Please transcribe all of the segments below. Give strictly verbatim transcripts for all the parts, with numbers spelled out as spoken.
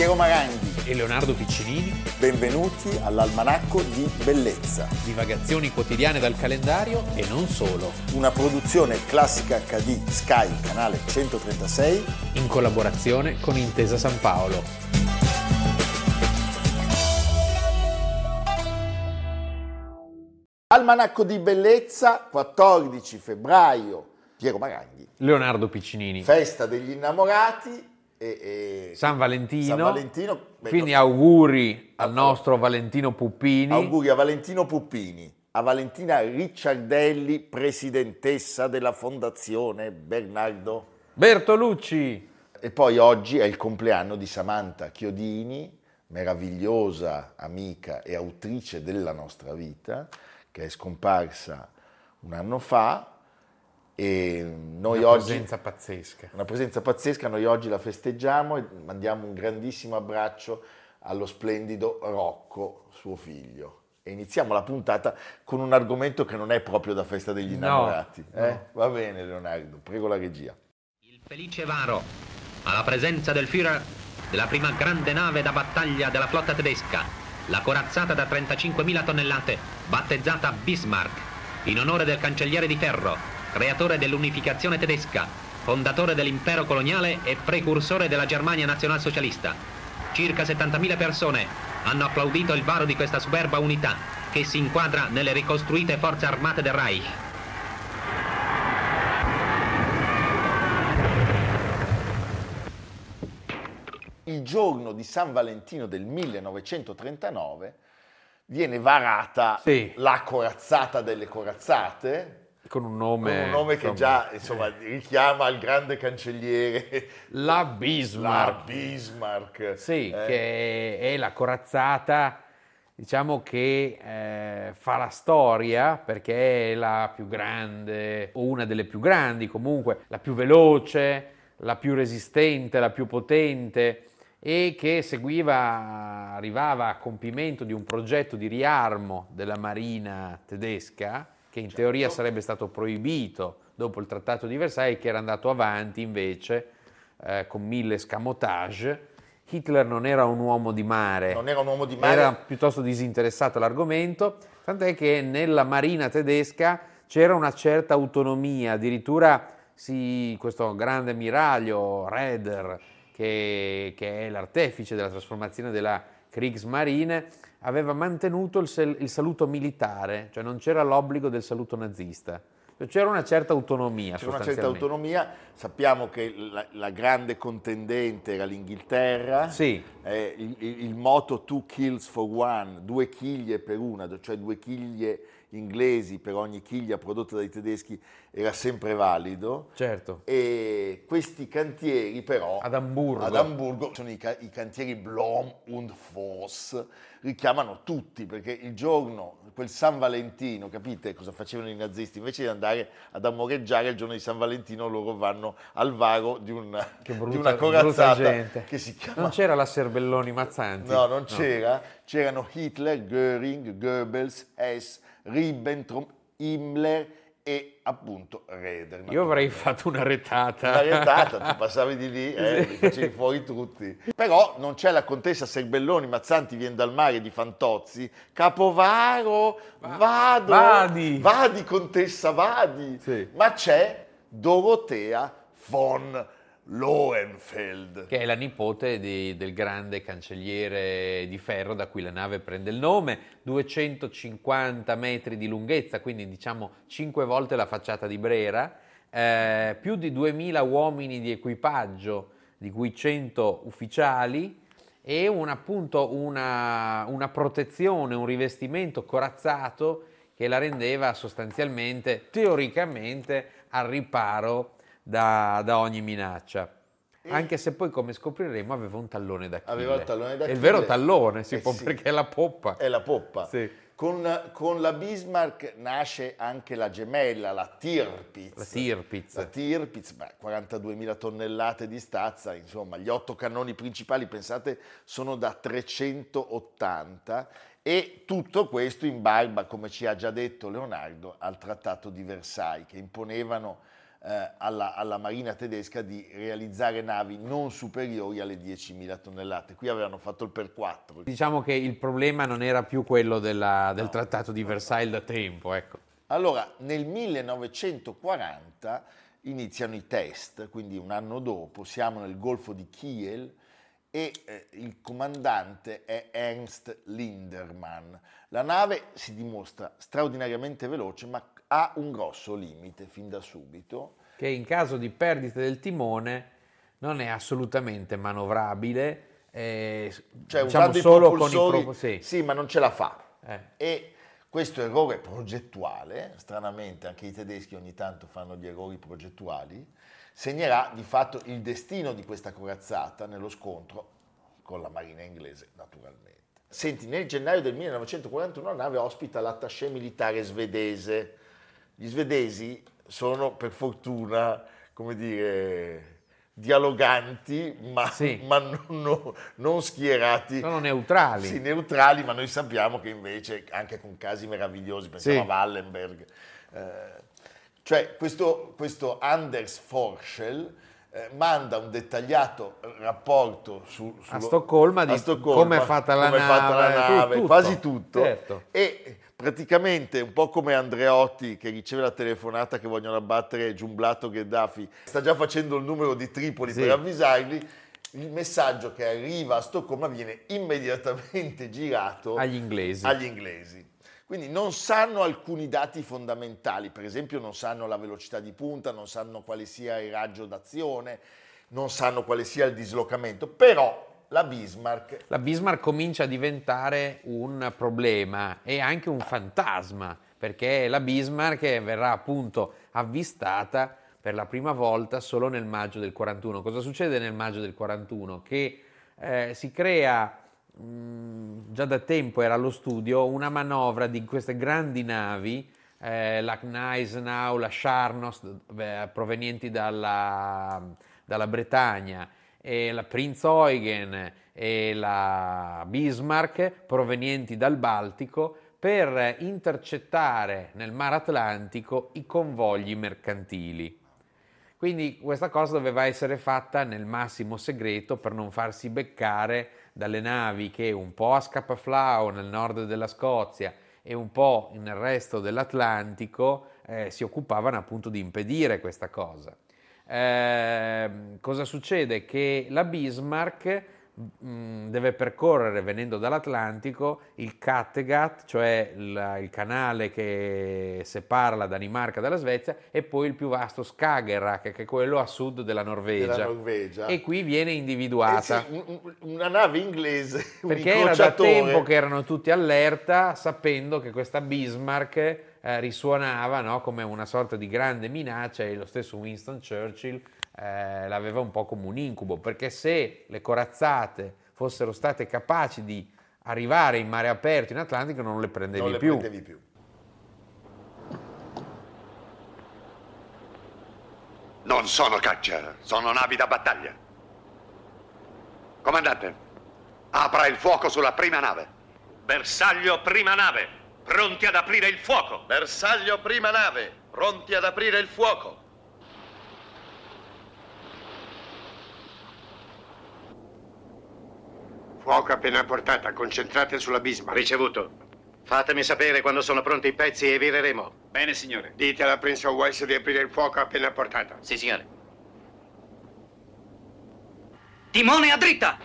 Piero Maranghi e Leonardo Piccinini. Benvenuti all'Almanacco di Bellezza. Divagazioni quotidiane dal calendario e non solo. Una produzione Classica acca di Sky, canale centotrentasei, in collaborazione con Intesa San Paolo. Almanacco di Bellezza, quattordici febbraio. Piero Maranghi, Leonardo Piccinini. Festa degli innamorati. E, e San Valentino, San Valentino beh, quindi auguri al nostro Valentino Puppini. Auguri a Valentino Puppini, a Valentina Ricciardelli, presidentessa della Fondazione Bernardo Bertolucci. E poi oggi è il compleanno di Samantha Chiodini, meravigliosa amica e autrice della nostra vita, che è scomparsa un anno fa. E noi una oggi, presenza pazzesca. Una presenza pazzesca, noi oggi la festeggiamo e mandiamo un grandissimo abbraccio allo splendido Rocco, suo figlio. E iniziamo la puntata con un argomento che non è proprio da festa degli innamorati. No, eh? No. Va bene Leonardo, prego la regia. Il felice Varo, alla presenza del Führer, della prima grande nave da battaglia della flotta tedesca, la corazzata da trentacinquemila tonnellate, battezzata Bismarck, in onore del cancelliere di ferro, creatore dell'unificazione tedesca, fondatore dell'impero coloniale e precursore della Germania nazionalsocialista. Circa settantamila persone hanno applaudito il varo di questa superba unità che si inquadra nelle ricostruite forze armate del Reich. Il giorno di San Valentino del millenovecentotrentanove viene varata, sì, la corazzata delle corazzate. Con un nome, con un nome che insomma, già insomma, richiama al grande cancelliere. La Bismarck. La Bismarck. Sì, eh. che è la corazzata, diciamo, che eh, fa la storia, perché è la più grande, o una delle più grandi comunque, la più veloce, la più resistente, la più potente, e che seguiva, arrivava a compimento di un progetto di riarmo della marina tedesca, che in certo. teoria sarebbe stato proibito dopo il Trattato di Versailles, che era andato avanti invece eh, con mille escamotage. Hitler non era un uomo di mare, non era un uomo di mare, era piuttosto disinteressato all'argomento, tant'è che nella marina tedesca c'era una certa autonomia, addirittura sì, questo grande ammiraglio Raeder, che, che è l'artefice della trasformazione della Kriegsmarine, aveva mantenuto il, sel- il saluto militare, cioè non c'era l'obbligo del saluto nazista, cioè c'era una certa autonomia. C'era una certa autonomia, sappiamo che la, la grande contendente era l'Inghilterra, sì. eh, il, il motto two kills for one, due chiglie per una, cioè due chiglie inglesi per ogni chiglia prodotta dai tedeschi, era sempre valido. Certo. E questi cantieri però ad Amburgo, ad Amburgo sono i, ca- i cantieri Blohm und Voss, richiamano tutti, perché il giorno, quel San Valentino, capite cosa facevano i nazisti? Invece di andare ad amoreggiare il giorno di San Valentino loro vanno al varo di, un, brutta, di una corazzata che si chiama... Non c'era la Serbelloni Mazzanti? No, non c'era, no. C'erano Hitler, Göring, Goebbels, Hess, Ribbentrop, Himmler e appunto Raeder. Io avrei fatto una retata. Una retata, tu passavi di lì e eh, li facevi fuori tutti. Però non c'è la contessa Serbelloni Mazzanti viene dal mare di Fantozzi. Capovaro, Va- vado, vadi. vadi contessa, vadi. Sì. Ma c'è Dorotea von Lohenfeld, che è la nipote di, del grande cancelliere di ferro da cui la nave prende il nome, duecentocinquanta metri di lunghezza, quindi diciamo cinque volte la facciata di Brera, eh, più di duemila uomini di equipaggio, di cui cento ufficiali, e un, appunto una, una protezione, un rivestimento corazzato che la rendeva sostanzialmente, teoricamente, al riparo Da, da ogni minaccia, e anche se poi, come scopriremo, aveva un tallone d'Achille. Aveva il tallone d'Achille. È il vero tallone, si eh può, sì. perché è la poppa. È la poppa. Sì. Con, con la Bismarck nasce anche la gemella, la Tirpitz. La Tirpitz. La Tirpitz, beh, quarantaduemila tonnellate di stazza, insomma, gli otto cannoni principali, pensate, sono da trecentottanta. E tutto questo in barba, come ci ha già detto Leonardo, al Trattato di Versailles, che imponevano eh, alla, alla marina tedesca di realizzare navi non superiori alle diecimila tonnellate. Qui avevano fatto il per quattro. Diciamo che il problema non era più quello della, del no, trattato di Versailles da tempo, ecco. Allora, nel millenovecentoquaranta iniziano i test, quindi un anno dopo, siamo nel Golfo di Kiel, e eh, il comandante è Ernst Lindemann. La nave si dimostra straordinariamente veloce, ma ha un grosso limite fin da subito, che in caso di perdita del timone non è assolutamente manovrabile, eh, cioè, diciamo solo con i propulsori, sì, ma non ce la fa. Eh. E questo errore progettuale, stranamente anche i tedeschi ogni tanto fanno gli errori progettuali, segnerà di fatto il destino di questa corazzata nello scontro con la marina inglese, naturalmente. Senti, nel gennaio del millenovecentoquarantuno la nave ospita l'attaché militare svedese. Gli svedesi sono, per fortuna, come dire, dialoganti, ma, sì. ma non, non, non schierati. Sono neutrali. Sì, neutrali, ma noi sappiamo che invece, anche con casi meravigliosi, pensiamo sì. a Wallenberg, eh, cioè questo, questo Anders Forssell eh, manda un dettagliato rapporto su, su a Stoccolma di come è fatta la nave, fatta la nave tutto, quasi tutto, certo. E praticamente un po' come Andreotti che riceve la telefonata che vogliono abbattere giumblato Gheddafi, sta già facendo il numero di Tripoli sì. per avvisarli. Il messaggio che arriva a Stoccolma viene immediatamente girato agli inglesi. Agli inglesi. Quindi non sanno alcuni dati fondamentali, per esempio non sanno la velocità di punta, non sanno quale sia il raggio d'azione, non sanno quale sia il dislocamento, però la Bismarck... La Bismarck comincia a diventare un problema e anche un fantasma, perché la Bismarck verrà appunto avvistata per la prima volta solo nel maggio del quarantuno. Cosa succede nel maggio del quarantuno? Che eh, si crea... Mm, già da tempo era allo studio una manovra di queste grandi navi, eh, la Gneisenau, la Scharnost, eh, provenienti dalla, dalla Bretagna, e la Prinz Eugen e la Bismarck provenienti dal Baltico, per intercettare nel Mar Atlantico i convogli mercantili. Quindi questa cosa doveva essere fatta nel massimo segreto per non farsi beccare dalle navi che un po' a Scapa Flow nel nord della Scozia e un po' nel resto dell'Atlantico eh, si occupavano appunto di impedire questa cosa. Eh, cosa succede? Che la Bismarck mh, deve percorrere, venendo dall'Atlantico, il Kattegat, cioè il, il canale che separa la Danimarca dalla Svezia, e poi il più vasto Skagerrak, che è quello a sud della Norvegia, della Norvegia. E qui viene individuata eh sì, una nave inglese, perché era da tempo che erano tutti allerta, sapendo che questa Bismarck eh, risuonava, no, come una sorta di grande minaccia, e lo stesso Winston Churchill Eh, l'aveva un po' come un incubo, perché se le corazzate fossero state capaci di arrivare in mare aperto in Atlantico non le prendevi, non le più. prendevi più. Non sono caccia, sono navi da battaglia. Comandante, apra il fuoco sulla prima nave. Bersaglio prima nave, pronti ad aprire il fuoco. Bersaglio prima nave, pronti ad aprire il fuoco. Fuoco appena portata, concentrate sulla Bismarck. Ricevuto. Fatemi sapere quando sono pronti i pezzi e vireremo. Bene, signore. Dite alla Prince of Wales di aprire il fuoco appena portata. Sì, signore. Timone a dritta!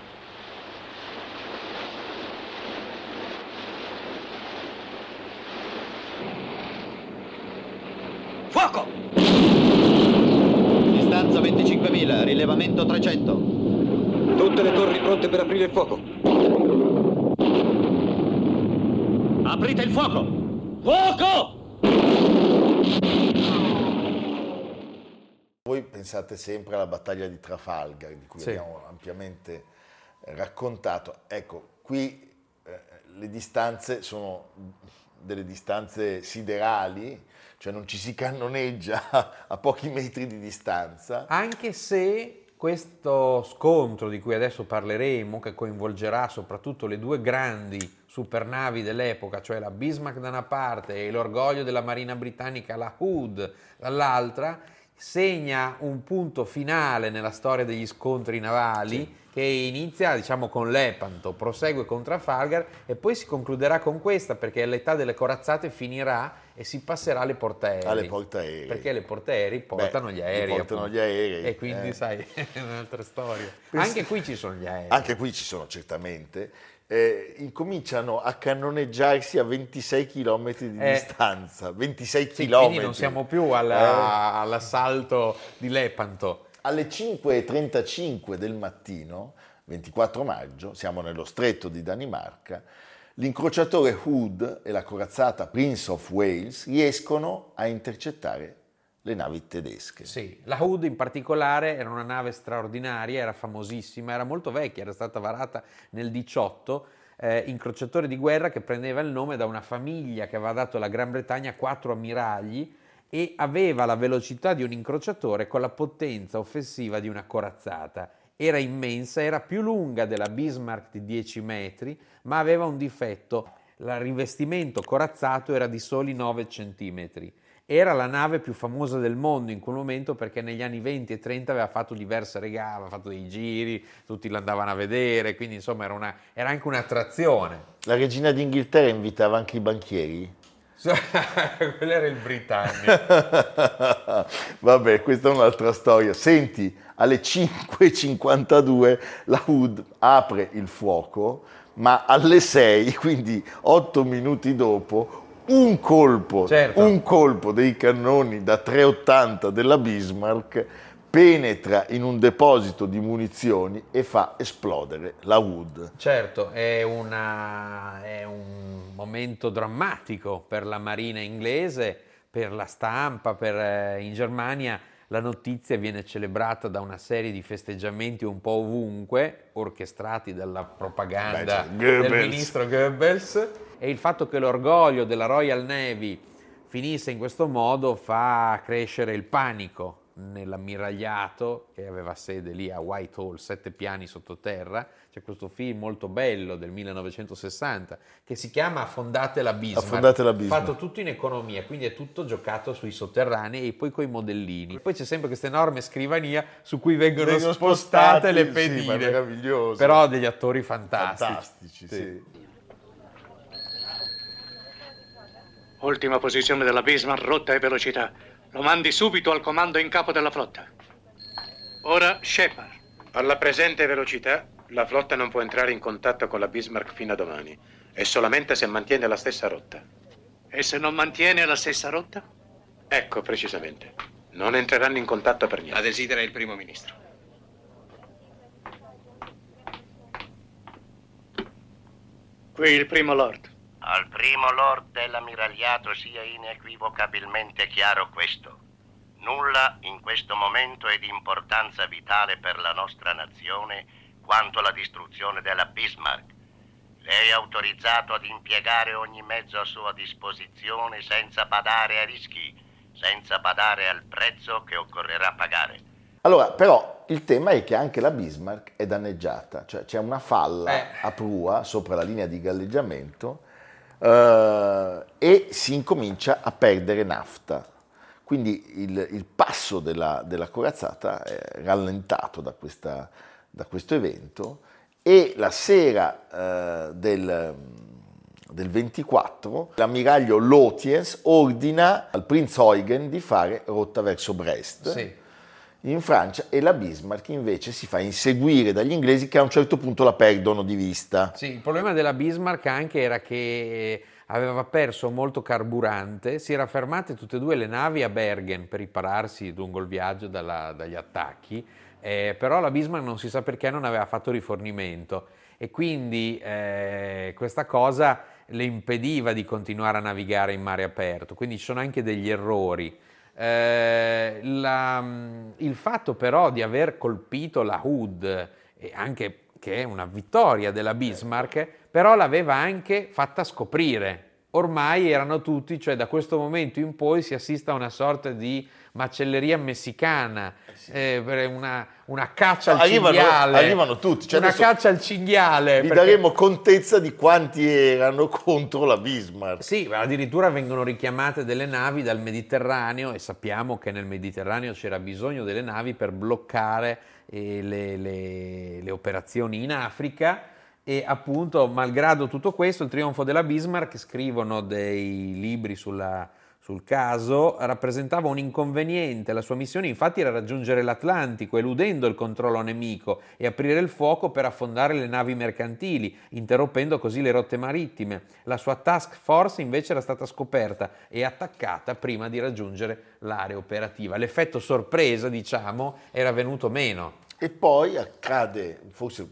Fuoco! Distanza venticinquemila, rilevamento trecento. Tutte le torri pronte per aprire il fuoco. Aprite il fuoco! Fuoco! Voi pensate sempre alla battaglia di Trafalgar, di cui sì. abbiamo ampiamente raccontato. Ecco, qui eh, le distanze sono delle distanze siderali, cioè non ci si cannoneggia a pochi metri di distanza. Anche se... Questo scontro di cui adesso parleremo, che coinvolgerà soprattutto le due grandi supernavi dell'epoca, cioè la Bismarck da una parte e l'orgoglio della marina britannica, la Hood, dall'altra, segna un punto finale nella storia degli scontri navali, sì, che inizia, diciamo, con Lepanto, prosegue con Trafalgar e poi si concluderà con questa, perché l'età delle corazzate finirà e si passerà alle portaerei. Alle portaerei. Perché le portaerei portano, Beh, gli aerei, portano gli aerei. E quindi, eh. sai, è un'altra storia. Anche qui ci sono gli aerei. Anche qui ci sono, certamente. Eh, incominciano a cannoneggiarsi a ventisei chilometri di eh, distanza. ventisei chilometri. Quindi non siamo più alla, eh. all'assalto di Lepanto. Alle cinque e trentacinque del mattino, ventiquattro maggio, siamo nello stretto di Danimarca. L'incrociatore Hood e la corazzata Prince of Wales riescono a intercettare le navi tedesche. Sì, la Hood in particolare era una nave straordinaria, era famosissima, era molto vecchia, era stata varata nel diciotto, eh, incrociatore di guerra che prendeva il nome da una famiglia che aveva dato alla Gran Bretagna quattro ammiragli e aveva la velocità di un incrociatore con la potenza offensiva di una corazzata. Era immensa, era più lunga della Bismarck di dieci metri, ma aveva un difetto: il rivestimento corazzato era di soli nove centimetri. Era la nave più famosa del mondo in quel momento, perché negli anni venti e trenta aveva fatto diverse regate, aveva fatto dei giri, tutti l'andavano a vedere, quindi insomma era, una, era anche un'attrazione. La regina d'Inghilterra invitava anche i banchieri? Quello era il britannico. Vabbè, questa è un'altra storia. Senti, alle cinque e cinquantadue la Hood apre il fuoco, ma alle sei, quindi otto minuti dopo, un colpo, certo. un colpo dei cannoni da tre ottanta della Bismarck penetra in un deposito di munizioni e fa esplodere la Hood. Certo, è, una, è un momento drammatico per la marina inglese, per la stampa, per, in Germania. La notizia viene celebrata da una serie di festeggiamenti un po' ovunque, orchestrati dalla propaganda del ministro Goebbels, e il fatto che l'orgoglio della Royal Navy finisse in questo modo fa crescere il panico nell'ammiragliato, che aveva sede lì a Whitehall, sette piani sottoterra. C'è questo film molto bello del millenovecentosessanta che si chiama Affondate la Bismarck, Affondate la Bismarck. Fatto tutto in economia, quindi è tutto giocato sui sotterranei e poi coi modellini. Poi c'è sempre questa enorme scrivania su cui vengono, vengono spostate, spostate le pedine, sì, meraviglioso. Però degli attori fantastici. Fantastici, sì. Sì. Ultima posizione della Bismarck, rotta e velocità. Lo mandi subito al comando in capo della flotta. Ora Shepard. Alla presente velocità, la flotta non può entrare in contatto con la Bismarck fino a domani, e solamente se mantiene la stessa rotta. E se non mantiene la stessa rotta? Ecco, precisamente. Non entreranno in contatto per niente. La desidera il primo ministro. Qui il primo lord. Al primo lord dell'ammiragliato sia inequivocabilmente chiaro questo. Nulla in questo momento è di importanza vitale per la nostra nazione quanto la distruzione della Bismarck. Lei è autorizzato ad impiegare ogni mezzo a sua disposizione senza badare a rischi, senza badare al prezzo che occorrerà pagare. Allora, però, il tema è che anche la Bismarck è danneggiata, cioè c'è una falla eh. a prua sopra la linea di galleggiamento. Uh, e si incomincia a perdere nafta, quindi il, il passo della, della corazzata è rallentato da, questa, da questo evento, e la sera uh, del, del ventiquattro l'ammiraglio Lothiens ordina al Prinz Eugen di fare rotta verso Brest, sì, in Francia, e la Bismarck invece si fa inseguire dagli inglesi, che a un certo punto la perdono di vista. Sì, il problema della Bismarck anche era che aveva perso molto carburante, si era fermate tutte e due le navi a Bergen per ripararsi lungo il viaggio dalla, dagli attacchi, eh, però la Bismarck non si sa perché non aveva fatto rifornimento, e quindi eh, questa cosa le impediva di continuare a navigare in mare aperto, quindi ci sono anche degli errori. Eh, la, il fatto però di aver colpito la Hood, e anche che è una vittoria della Bismarck, però l'aveva anche fatta scoprire ormai erano tutti, cioè da questo momento in poi si assiste a una sorta di macelleria messicana, eh, per una, una caccia al arrivano, cinghiale. Arrivano tutti. Cioè una caccia al cinghiale. Vi perché... daremo contezza di quanti erano contro la Bismarck. Sì, ma addirittura vengono richiamate delle navi dal Mediterraneo, e sappiamo che nel Mediterraneo c'era bisogno delle navi per bloccare eh, le, le, le operazioni in Africa. E appunto, malgrado tutto questo, il trionfo della Bismarck, scrivono dei libri sulla, sul caso, rappresentava un inconveniente. La sua missione infatti era raggiungere l'Atlantico, eludendo il controllo nemico, e aprire il fuoco per affondare le navi mercantili, interrompendo così le rotte marittime. La sua task force invece era stata scoperta e attaccata prima di raggiungere l'area operativa. L'effetto sorpresa, diciamo, era venuto meno. E poi accade, forse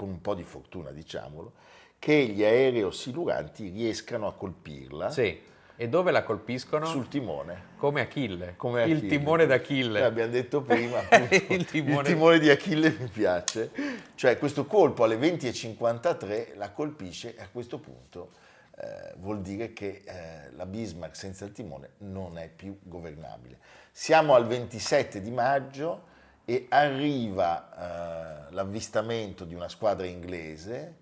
con un po' di fortuna, diciamolo, che gli aerosiluranti riescano a colpirla. Sì, e dove la colpiscono? Sul timone. Come Achille. Come Achille. Il timone d'Achille. L'abbiamo detto prima, appunto, il, timone. il timone di Achille mi piace. Cioè questo colpo alle venti e cinquantatré la colpisce, e a questo punto eh, vuol dire che eh, la Bismarck senza il timone non è più governabile. Siamo al ventisette di maggio, e arriva eh, l'avvistamento di una squadra inglese,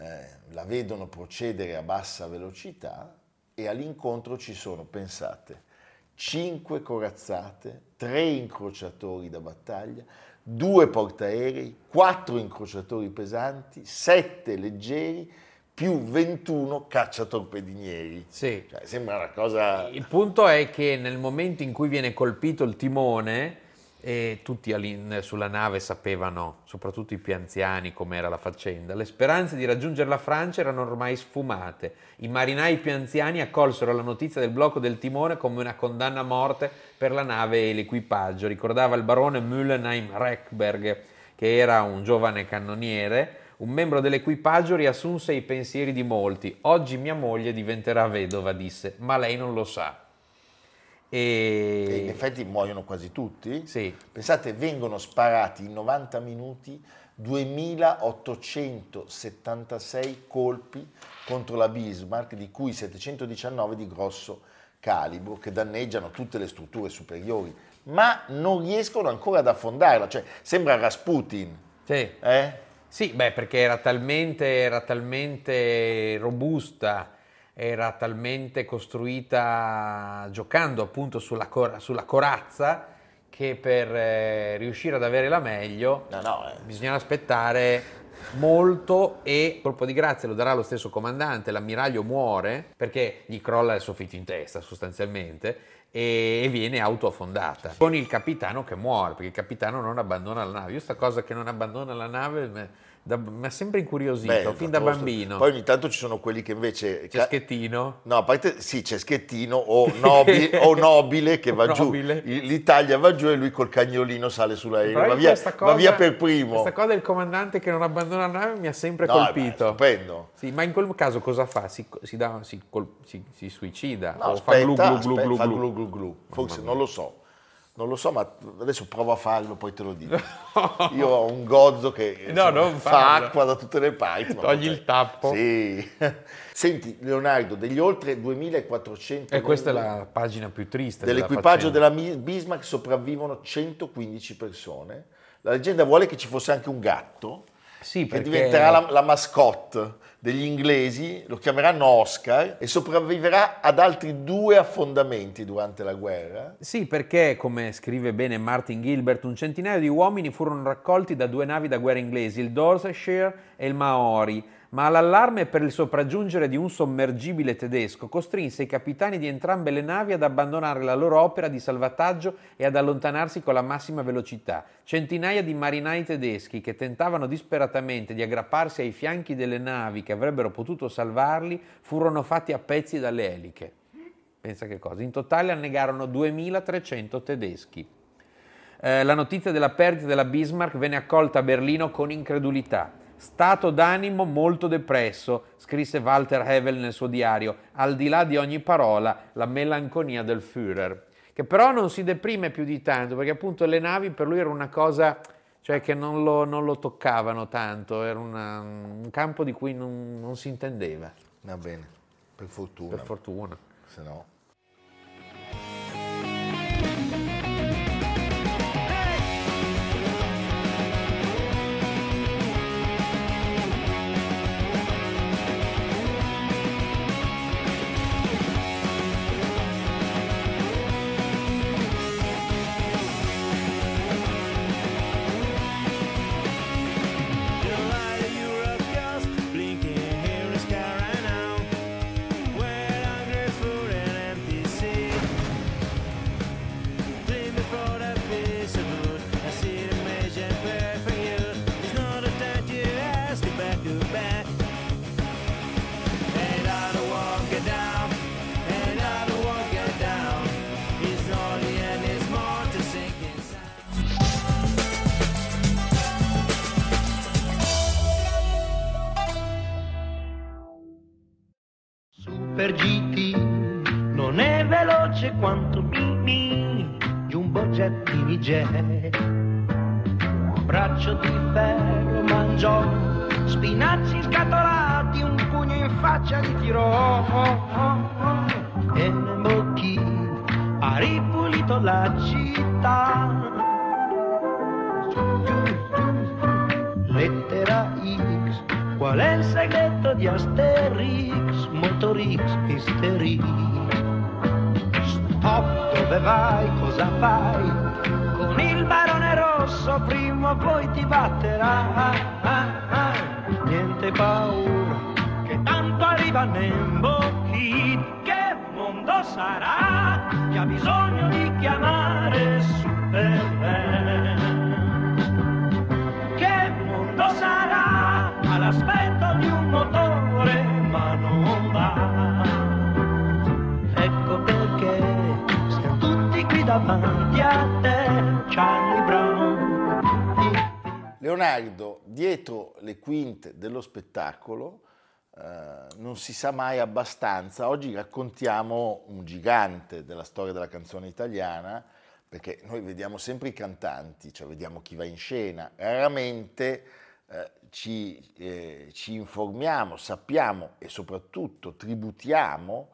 eh, la vedono procedere a bassa velocità, e all'incontro ci sono, pensate, cinque corazzate, tre incrociatori da battaglia, due portaerei, quattro incrociatori pesanti, sette leggeri, più ventuno cacciatorpedinieri. Sì. Cioè, sembra una cosa... Il punto è che nel momento in cui viene colpito il timone, e tutti sulla nave sapevano, soprattutto i più anziani, com'era la faccenda. Le speranze di raggiungere la Francia erano ormai sfumate. I marinai più anziani accolsero la notizia del blocco del timone come una condanna a morte per la nave e l'equipaggio. Ricordava il barone Müllenheim-Reckberg, che era un giovane cannoniere. Un membro dell'equipaggio riassunse i pensieri di molti. Oggi mia moglie diventerà vedova, disse, ma lei non lo sa. E... e in effetti muoiono quasi tutti. Sì. Pensate, vengono sparati in novanta minuti duemilaottocentosettantasei colpi contro la Bismarck, di cui settecentodiciannove di grosso calibro, che danneggiano tutte le strutture superiori, ma non riescono ancora ad affondarla. Cioè, sembra Rasputin. Sì, eh? Sì, beh, perché era talmente, era talmente robusta, era talmente costruita giocando appunto sulla, cor- sulla corazza, che per eh, riuscire ad avere la meglio no, no, eh. bisognava aspettare molto, e colpo di grazia lo darà lo stesso comandante. L'ammiraglio muore perché gli crolla il soffitto in testa sostanzialmente, e viene autoaffondata con il capitano che muore, perché il capitano non abbandona la nave. Io sta cosa che non abbandona la nave me... Da, mi ha sempre incuriosito. Beh, fin da bambino. Poi ogni tanto ci sono quelli che invece c'è Schettino, no, a parte sì, c'è Schettino o, nobi, o Nobile che va nobile. giù, l'Italia va giù e lui col cagnolino sale sull'aereo, va via, cosa, va via per primo. Questa cosa del comandante che non abbandona la nave mi ha sempre no, colpito. Beh, stupendo. Sì, ma in quel caso cosa fa? Si, si, dà, si, col, si, si suicida? No, o aspetta, fa glu glu glu glu glu glu. Forse non lo so. Non lo so, ma adesso provo a farlo, poi te lo dico. Io ho un gozzo che no, insomma, fa acqua da tutte le parti. Togli il tappo. Sì. Senti, Leonardo, degli oltre duemilaquattrocento... E questa è la pagina più triste. Dell'equipaggio della, della Bismarck sopravvivono centoquindici persone. La leggenda vuole che ci fosse anche un gatto. Sì, perché... Che diventerà la, la mascotte degli inglesi, lo chiameranno Oscar, e sopravviverà ad altri due affondamenti durante la guerra. Sì, perché, come scrive bene Martin Gilbert, un centinaio di uomini furono raccolti da due navi da guerra inglesi, il Dorsetshire e il Maori, ma l'allarme per il sopraggiungere di un sommergibile tedesco costrinse i capitani di entrambe le navi ad abbandonare la loro opera di salvataggio e ad allontanarsi con la massima velocità. Centinaia di marinai tedeschi che tentavano disperatamente di aggrapparsi ai fianchi delle navi che avrebbero potuto salvarli furono fatti a pezzi dalle eliche. Pensa che cosa? In totale annegarono duemilatrecento tedeschi. Eh, la notizia della perdita della Bismarck venne accolta a Berlino con incredulità. Stato d'animo molto depresso, scrisse Walter Hevel nel suo diario, al di là di ogni parola, la melanconia del Führer, che però non si deprime più di tanto, perché appunto le navi per lui era una cosa, cioè, che non lo, non lo toccavano tanto, era una, un campo di cui non, non si intendeva. Va bene. Per fortuna. Per fortuna. Se no. Leonardo, dietro le quinte dello spettacolo, eh, non si sa mai abbastanza. Oggi raccontiamo un gigante della storia della canzone italiana, perché noi vediamo sempre i cantanti, cioè vediamo chi va in scena, raramente eh, ci, eh, ci informiamo, sappiamo e soprattutto tributiamo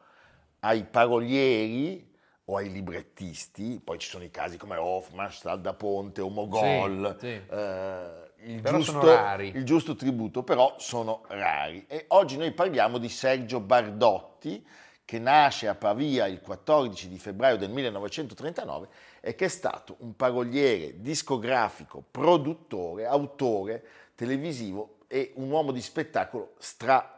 ai parolieri o ai librettisti. Poi ci sono i casi come Hoffmann, Saldaponte o Mogol, sì, sì. Eh, il, però giusto, sono rari. Il giusto tributo, però sono rari. E oggi noi parliamo di Sergio Bardotti, che nasce a Pavia il quattordici di febbraio del millenovecentotrentanove e che è stato un paroliere, discografico, produttore, autore televisivo e un uomo di spettacolo stra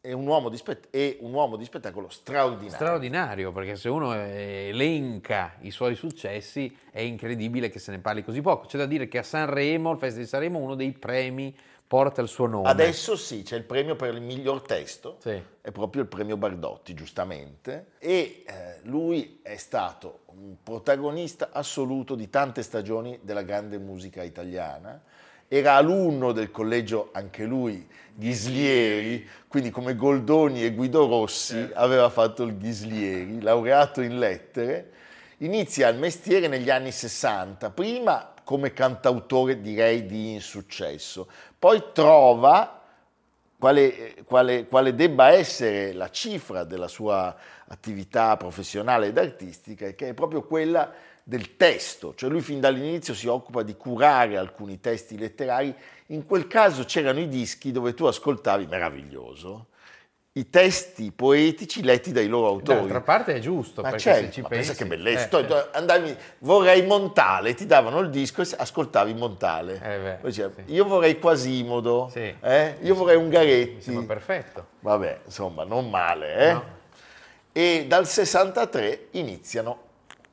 È un, uomo di spett- è un uomo di spettacolo straordinario. Straordinario, perché se uno elenca i suoi successi è incredibile che se ne parli così poco. C'è da dire che a Sanremo, il Festival di Sanremo, uno dei premi porta il suo nome. Adesso sì, c'è il premio per il miglior testo, sì. È proprio il premio Bardotti, giustamente. E eh, lui è stato un protagonista assoluto di tante stagioni della grande musica italiana. Era alunno del collegio, anche lui, Ghislieri, quindi come Goldoni e Guido Rossi aveva fatto il Ghislieri, laureato in lettere. Inizia il mestiere negli anni sessanta, prima come cantautore direi di insuccesso, poi trova quale, quale, quale debba essere la cifra della sua attività professionale ed artistica, che è proprio quella del testo, cioè lui fin dall'inizio si occupa di curare alcuni testi letterari. In quel caso c'erano i dischi dove tu ascoltavi, meraviglioso, i testi poetici letti dai loro autori. D'altra parte è giusto, ma perché certo, se ci ma pensi... pensa che bellezza, eh, eh. Andavi, vorrei Montale, ti davano il disco e ascoltavi Montale. Eh beh, diceva, sì. Io vorrei Quasimodo, sì. eh? Io vorrei Ungaretti. Mi sembra perfetto. Vabbè, insomma, non male. Eh? No. E dal sessantatré iniziano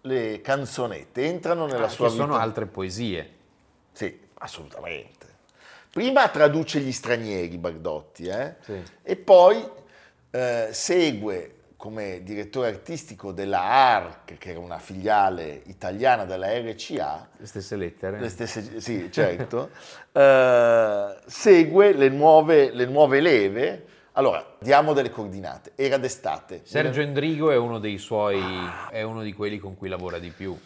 le canzonette, entrano nella ah, sua vita. Ci sono altre poesie. Sì, assolutamente. Prima traduce Gli stranieri Bardotti, eh? Sì. E poi eh, segue come direttore artistico della A R C, che era una filiale italiana della R C A. Le stesse lettere. Le stesse, sì, certo. eh, segue le nuove, le nuove leve. Allora, diamo delle coordinate. Era d'estate. Sergio Endrigo è uno dei suoi, ah. è uno di quelli con cui lavora di più.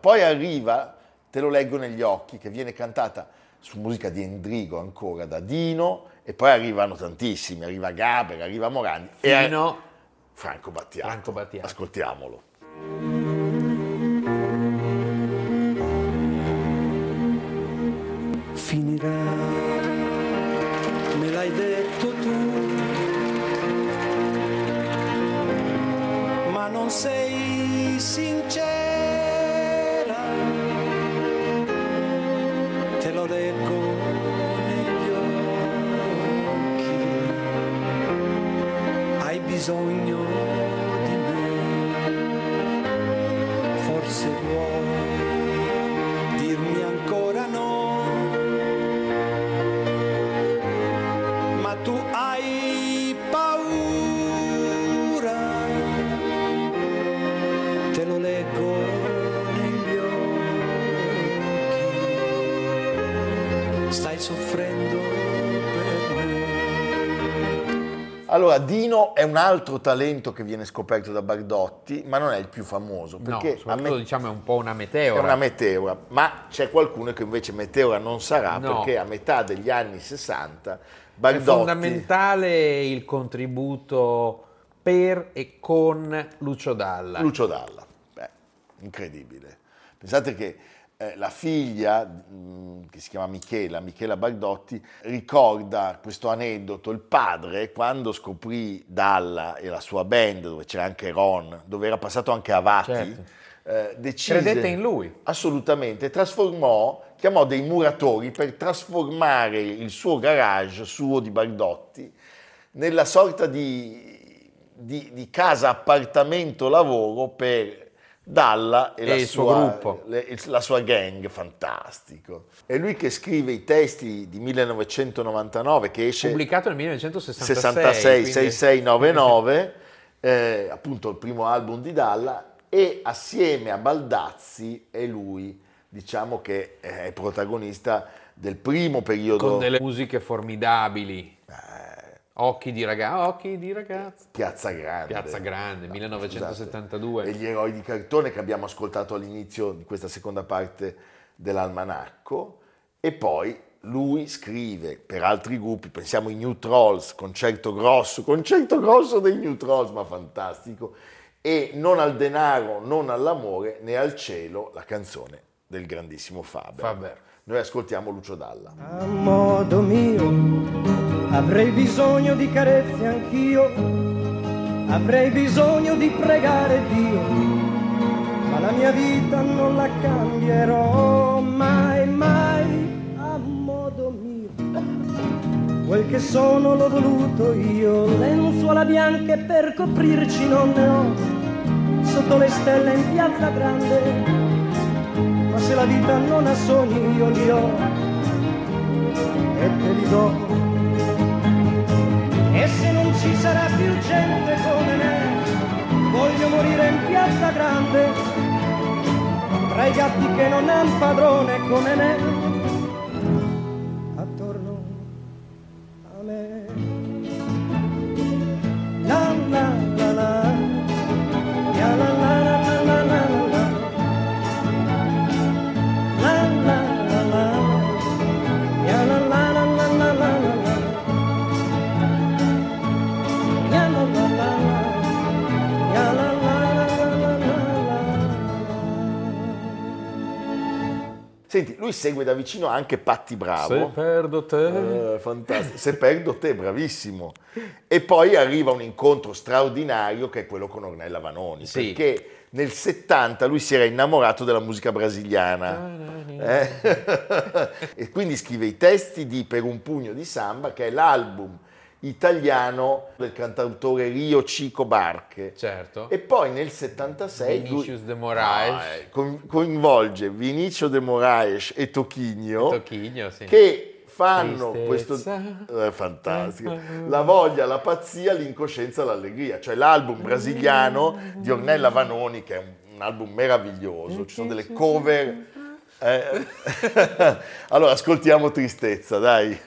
Poi arriva Te lo leggo negli occhi, che viene cantata su musica di Endrigo ancora da Dino, e poi arrivano tantissimi, arriva Gaber, arriva Morandi. Fino, e a... Franco Battiato. Franco Battiato. Ascoltiamolo. Finirà, me l'hai detto tu, ma non sei sincera, te lo leggo negli occhi, hai bisogno di me, forse vuoi dirmi ancora no. Tu hai paura, te lo leggo negli occhi, stai soffrendo per me. Allora, Dino è un altro talento che viene scoperto da Bardotti, ma non è il più famoso. Perché no, soprattutto, me- diciamo, è un po' una meteora. È una meteora, ma c'è qualcuno che invece meteora non sarà, no. Perché a metà degli anni sessanta... Bardotti. È fondamentale il contributo per e con Lucio Dalla. Lucio Dalla, beh, incredibile. Pensate che eh, la figlia, mh, che si chiama Michela, Michela Bardotti, ricorda questo aneddoto. Il padre, quando scoprì Dalla e la sua band, dove c'era anche Ron, dove era passato anche Avati, certo. eh, decise... Credete in lui? Assolutamente, trasformò... chiamò dei muratori per trasformare il suo garage suo di Bardotti nella sorta di, di, di casa appartamento lavoro per Dalla e, e la il sua, suo gruppo, le, la sua gang, fantastico. È lui che scrive i testi di millenovecentonovantanove che esce pubblicato nel millenovecentosessantasei, sessantasei sessantasei novantanove, eh, appunto il primo album di Dalla, e assieme a Baldazzi è lui, diciamo, che è protagonista del primo periodo. Con delle musiche formidabili. Eh, occhi di ragazza, occhi di ragazza. Piazza Grande. Piazza Grande, no, millenovecentosettantadue. E gli eroi di cartone che abbiamo ascoltato all'inizio di questa seconda parte dell'almanacco. E poi lui scrive per altri gruppi, pensiamo ai New Trolls, concerto grosso, concerto grosso dei New Trolls, ma fantastico. E Non al denaro, non all'amore, né al cielo, la canzone del grandissimo Faber. Faber. Noi ascoltiamo Lucio Dalla. A modo mio avrei bisogno di carezze anch'io, avrei bisogno di pregare Dio, ma la mia vita non la cambierò mai, mai, a modo mio. Quel che sono l'ho voluto io, lenzuola bianche per coprirci non ne ho, sotto le stelle in Piazza Grande. Ma se la vita non ha sogni io li ho e te li do. E se non ci sarà più gente come me, voglio morire in Piazza Grande, tra i gatti che non han padrone come me, attorno a me. La la la la, la la la. Senti, lui segue da vicino anche Patti Bravo. Se perdo te. Eh, fantastico. Se perdo te, bravissimo. E poi arriva un incontro straordinario che è quello con Ornella Vanoni. Sì. Perché nel settanta lui si era innamorato della musica brasiliana. Eh? E quindi scrive i testi di Per un pugno di samba, che è l'album italiano del cantautore Rio Chico Barche. Certo. E poi nel settantasei Vinicius lui, de Moraes no, coinvolge Vinicio de Moraes e Tocchigno, e Tocchigno sì. Che fanno Tristezza. Questo eh, fantastico, la voglia, la pazzia, l'incoscienza, l'allegria, cioè l'album brasiliano di Ornella Vanoni, che è un, un album meraviglioso, ci sono delle cover eh. Allora ascoltiamo Tristezza, dai.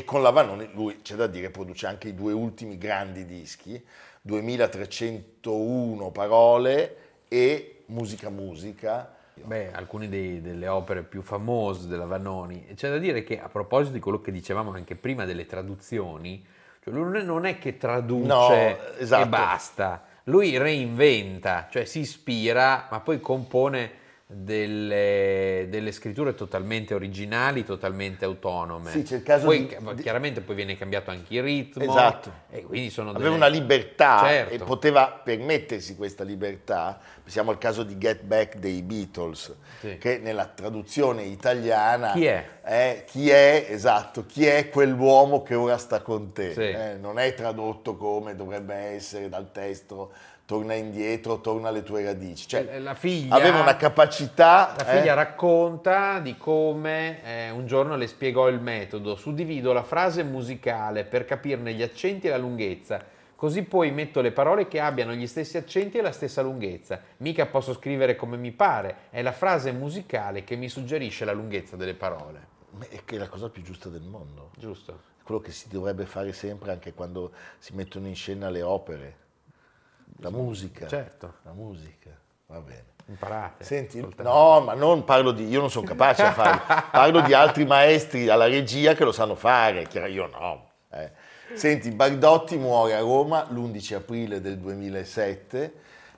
e con la Vanoni lui, c'è da dire, produce anche i due ultimi grandi dischi, duemilatrecentouno parole e Musica Musica. Beh, alcune dei, delle opere più famose della Vanoni. C'è da dire che, a proposito di quello che dicevamo anche prima delle traduzioni, cioè lui non è che traduce no, esatto. e basta, lui reinventa, cioè si ispira, ma poi compone delle, delle scritture totalmente originali, totalmente autonome. Sì, c'è il caso poi, di... chiaramente poi viene cambiato anche il ritmo. Esatto. E quindi sono aveva delle... una libertà, certo. E poteva permettersi questa libertà. Pensiamo al caso di Get Back dei Beatles, sì. Che nella traduzione italiana chi è? È chi è, esatto, chi è quell'uomo che ora sta con te? Sì. Eh, non è tradotto come dovrebbe essere dal testo. Torna indietro, torna alle tue radici. Cioè, la figlia, aveva una capacità... La figlia eh? racconta di come eh, un giorno le spiegò il metodo. Suddivido la frase musicale per capirne gli accenti e la lunghezza. Così poi metto le parole che abbiano gli stessi accenti e la stessa lunghezza. Mica posso scrivere come mi pare. È la frase musicale che mi suggerisce la lunghezza delle parole. Ma è che è la cosa più giusta del mondo. Giusto. È quello che si dovrebbe fare sempre anche quando si mettono in scena le opere. La musica, certo. La musica, va bene. Imparate. Senti, no, ma non parlo di, io non sono capace a farlo. Parlo di altri maestri alla regia che lo sanno fare, chiaro, io no. Eh. Senti, Bardotti muore a Roma l'undici aprile del duemilasette.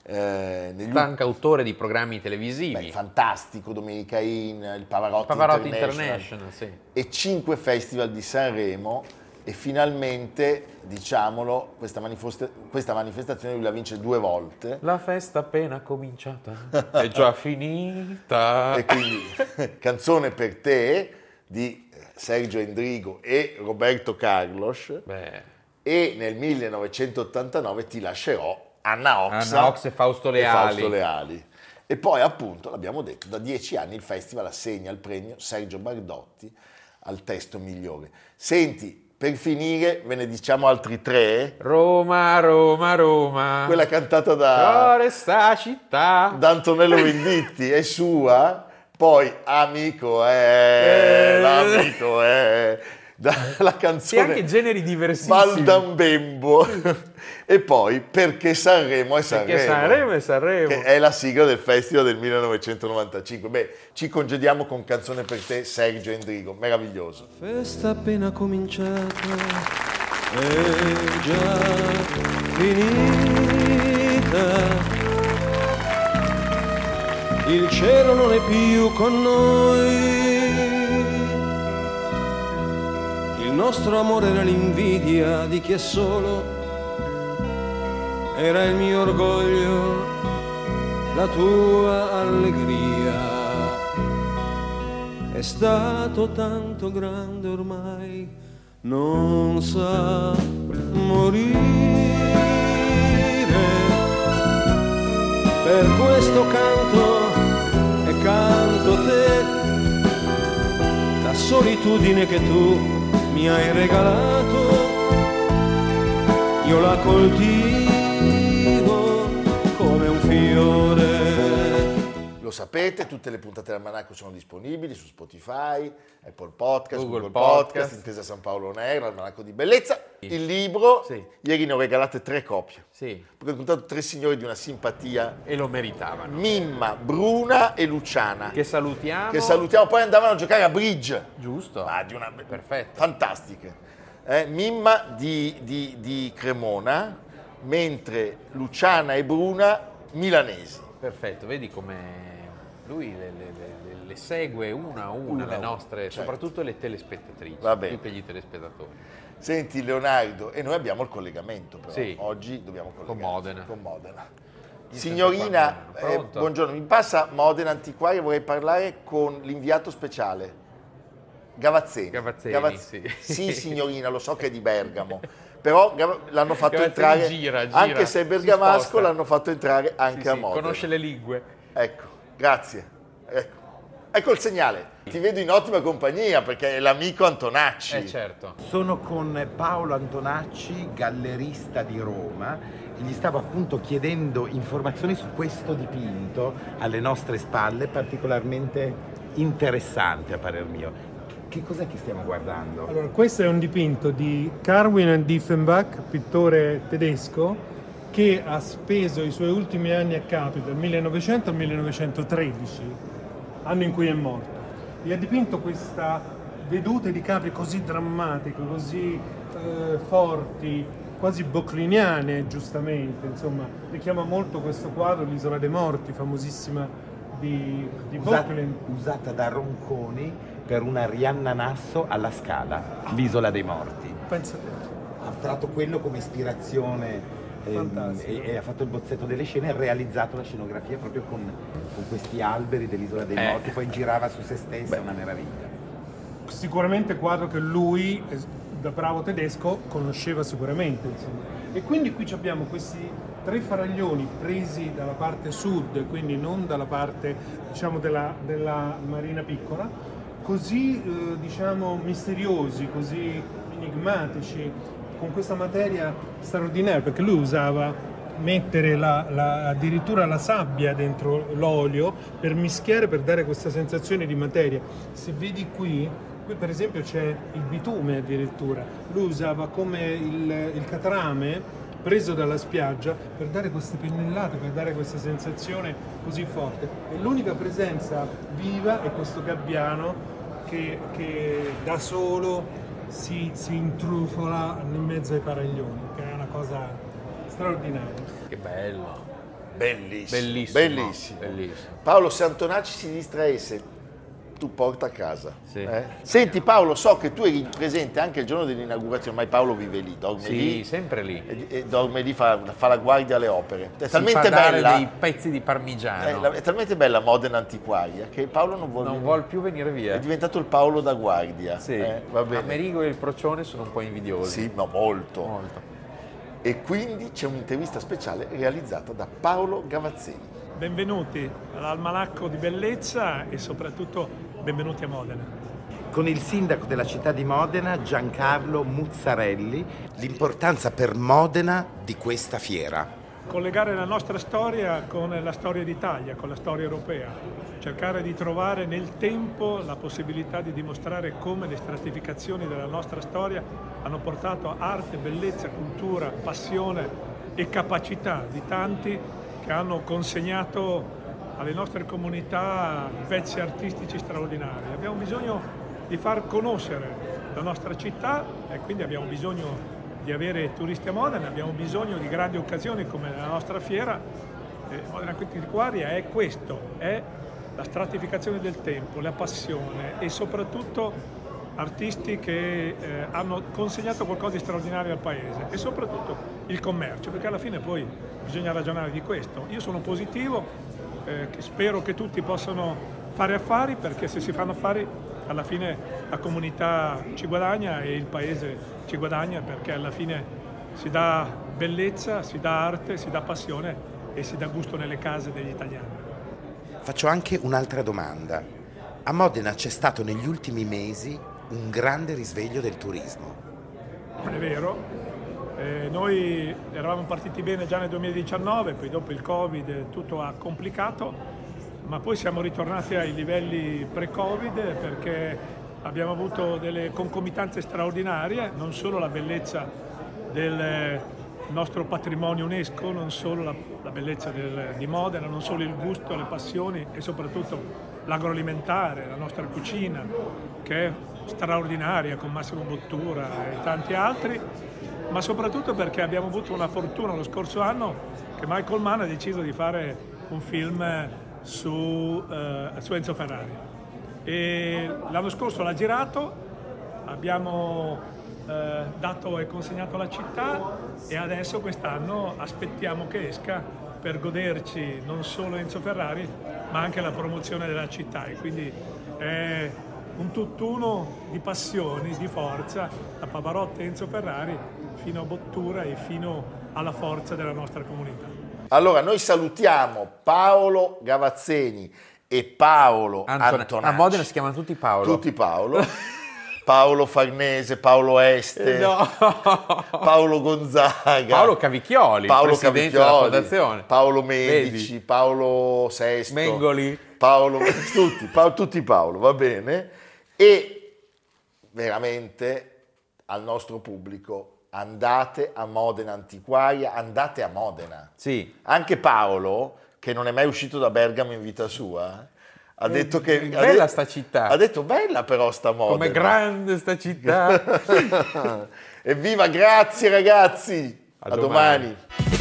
Eh, Anche autore di programmi televisivi. Beh, fantastico, Domenica In, il Pavarotti, il Pavarotti International, International sì. E cinque festival di Sanremo. E finalmente, diciamolo, questa, manifesta- questa manifestazione lui la vince due volte. La festa appena cominciata è già finita. E quindi Canzone per te di Sergio Endrigo e Roberto Carlos. Beh. E nel millenovecentottantanove Ti lascerò, Anna Oxa, Anna Oxa e Fausto Leali. E Fausto Leali. E poi appunto, l'abbiamo detto, da dieci anni il festival assegna il premio Sergio Bardotti al testo migliore. Senti, per finire ve ne diciamo altri tre. Roma, Roma, Roma. Quella cantata da... Sta città. Da Antonello Venditti, è sua. Poi Amico è, l'amico è. Da, la canzone... E anche generi diversissimi. Baldambembo. E poi Perché Sanremo è Sanremo. Perché Sanremo è Sanremo. Che è la sigla del festival del millenovecentonovantacinque. Beh, ci congediamo con Canzone per te, Sergio Endrigo. Meraviglioso. La festa appena cominciata è già finita. Il cielo non è più con noi. Il nostro amore era l'invidia di chi è solo, era il mio orgoglio, la tua allegria. È stato tanto grande ormai, non sa morire. Per questo canto e canto te, la solitudine che tu mi hai regalato, io la coltivo come un fiore. Lo sapete, tutte le puntate dell'Almanacco sono disponibili su Spotify, Apple Podcast, Google, Google Podcast, Podcast, Intesa San Paolo On Air, l'Almanacco di Bellezza, sì. Il libro, sì. Ieri ne ho regalate tre copie, sì. Perché ho incontrato tre signori di una simpatia e lo meritavano. Mimma, Bruna e Luciana, che salutiamo, che salutiamo, poi andavano a giocare a bridge, giusto, ma di una perfetta, fantastiche, eh, Mimma di, di, di Cremona, mentre Luciana e Bruna milanesi. Perfetto, vedi come lui le, le, le, le segue una a una, una le nostre, certo. Soprattutto le telespettatrici, più che gli telespettatori. Senti Leonardo, e noi abbiamo il collegamento però, sì. Oggi dobbiamo collegare. Con Modena. Con Modena. Signorina, eh, buongiorno, mi passa Modena Antiquaria, vorrei parlare con l'inviato speciale, Gavazzeni. Gavazzeni, Gavazzeni. Sì. Sì signorina, lo so che è di Bergamo. Però l'hanno fatto Gavazzini entrare, gira, gira, anche se è bergamasco, l'hanno fatto entrare anche sì, a Modena. Sì, conosce le lingue. Ecco, grazie. Ecco. Ecco il segnale. Ti vedo in ottima compagnia perché è l'amico Antonacci. Eh certo. Sono con Paolo Antonacci, gallerista di Roma, e gli stavo appunto chiedendo informazioni su questo dipinto alle nostre spalle, particolarmente interessante a parer mio. che cos'è che stiamo guardando? Allora, questo è un dipinto di Carwin Dieffenbach, pittore tedesco, che ha speso i suoi ultimi anni a Capri, dal millenovecento al millenovecentotredici, anno in cui è morto. E ha dipinto questa vedute di Capri così drammatiche, così eh, forti, quasi bocliniane, giustamente, insomma, richiama molto questo quadro, l'Isola dei Morti, famosissima di, di usata, Bocklin. Usata da Ronconi per una Rianna Nasso alla Scala, l'Isola dei Morti. Pensa te. Ha tratto quello come ispirazione. E, e ha fatto il bozzetto delle scene e ha realizzato la scenografia proprio con, con questi alberi dell'Isola dei Morti, eh. poi girava su se stessa, Beh. una meraviglia. Sicuramente quadro che lui, da bravo tedesco, conosceva sicuramente, insomma. E quindi qui abbiamo questi tre faraglioni presi dalla parte sud, quindi non dalla parte, diciamo, della, della Marina Piccola, così eh, diciamo misteriosi, così enigmatici, con questa materia straordinaria, perché lui usava mettere la, la, addirittura la sabbia dentro l'olio per mischiare, per dare questa sensazione di materia. Se vedi qui, qui per esempio c'è il bitume addirittura, lui usava come il, il catrame preso dalla spiaggia per dare queste pennellate, per dare questa sensazione così forte. E l'unica presenza viva è questo gabbiano che, che da solo Si, si intrufola in mezzo ai paraglioni, che è una cosa straordinaria. Che bello! Bellissimo! Bellissimo! Bellissimo. Bellissimo. Paolo, se Antonacci si distraesse, tu porta a casa. Sì. Eh? Senti Paolo, so che tu eri presente anche il giorno dell'inaugurazione, ormai Paolo vive lì, dorme sì, lì. Sì, sempre lì. E, e dorme lì, fa, fa la guardia alle opere. È talmente si fa dare bella, dei pezzi di parmigiano. È, è talmente bella Modena antiquaria che Paolo non vuole non venire, vuol più venire via. È diventato il Paolo da guardia. Sì. Eh, va bene. Amerigo e il Procione sono un po' invidiosi. Sì, ma molto. molto. E quindi c'è un'intervista speciale realizzata da Paolo Gavazzini. Benvenuti all'Almanacco di Bellezza e soprattutto benvenuti a Modena. Con il sindaco della città di Modena, Giancarlo Muzzarelli, l'importanza per Modena di questa fiera. Collegare la nostra storia con la storia d'Italia, con la storia europea, cercare di trovare nel tempo la possibilità di dimostrare come le stratificazioni della nostra storia hanno portato arte, bellezza, cultura, passione e capacità di tanti che hanno consegnato alle nostre comunità pezzi artistici straordinari. Abbiamo bisogno di far conoscere la nostra città e quindi abbiamo bisogno di avere turisti a Modena, abbiamo bisogno di grandi occasioni come la nostra fiera. Eh, Modena Antiquaria è questo, è la stratificazione del tempo, la passione e soprattutto artisti che eh, hanno consegnato qualcosa di straordinario al paese e soprattutto il commercio, perché alla fine poi bisogna ragionare di questo. Io sono positivo. Eh, che spero che tutti possano fare affari, perché se si fanno affari alla fine la comunità ci guadagna e il paese ci guadagna, perché alla fine si dà bellezza, si dà arte, si dà passione e si dà gusto nelle case degli italiani. Faccio anche un'altra domanda. A Modena c'è stato negli ultimi mesi un grande risveglio del turismo. È vero. Eh, noi eravamo partiti bene già nel duemiladiciannove, poi dopo il Covid tutto ha complicato, ma poi siamo ritornati ai livelli pre-Covid perché abbiamo avuto delle concomitanze straordinarie, non solo la bellezza del nostro patrimonio UNESCO, non solo la, la bellezza del, di Modena, non solo il gusto, le passioni e soprattutto l'agroalimentare, la nostra cucina che è straordinaria con Massimo Bottura e tanti altri, ma soprattutto perché abbiamo avuto una fortuna lo scorso anno che Michael Mann ha deciso di fare un film su, eh, su Enzo Ferrari. E l'anno scorso l'ha girato, abbiamo eh, dato e consegnato alla città e adesso quest'anno aspettiamo che esca per goderci non solo Enzo Ferrari ma anche la promozione della città. E quindi è un tutt'uno di passioni, di forza, da Pavarotti e Enzo Ferrari fino a Bottura e fino alla forza della nostra comunità. Allora noi salutiamo Paolo Gavazzini e Paolo Anton- Antonacci. A Modena si chiamano tutti Paolo. Tutti Paolo. Paolo Farnese, Paolo Este, no. Paolo Gonzaga, Paolo Cavicchioli, Paolo presidente Cavicchioli, della fondazione, Paolo Medici, Vedi. Paolo Sesto, Mengoli, Paolo tutti, Paolo, tutti Paolo, va bene. E veramente al nostro pubblico: andate a Modena Antiquaria, andate a Modena. Sì. Anche Paolo, che non è mai uscito da Bergamo in vita sua, ha detto che bella detto, sta città. Ha detto bella però sta Modena. Come grande sta città. Evviva, grazie ragazzi. A, a domani. domani.